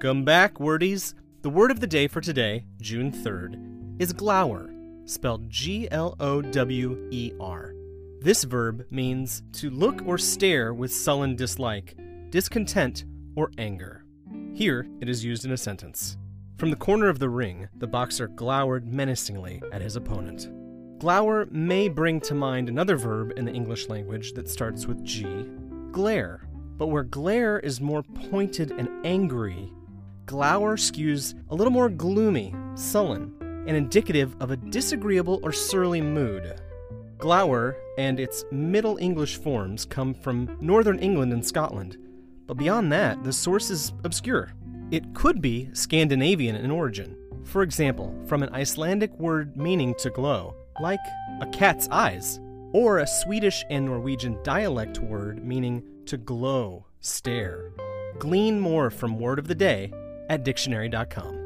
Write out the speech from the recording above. Welcome back, wordies! The word of the day for today, June 3rd, is glower, spelled G-L-O-W-E-R. This verb means to look or stare with sullen dislike, discontent, or anger. Here, it is used in a sentence. From the corner of the ring, the boxer glowered menacingly at his opponent. Glower may bring to mind another verb in the English language that starts with G, glare. But where glare is more pointed and angry, glower skews a little more gloomy, sullen, and indicative of a disagreeable or surly mood. Glower and its Middle English forms come from northern England and Scotland, but beyond that, the source is obscure. It could be Scandinavian in origin. For example, from an Icelandic word meaning to glow, like a cat's eyes, or a Swedish and Norwegian dialect word meaning to glow, stare. Glean more from Word of the Day at dictionary.com.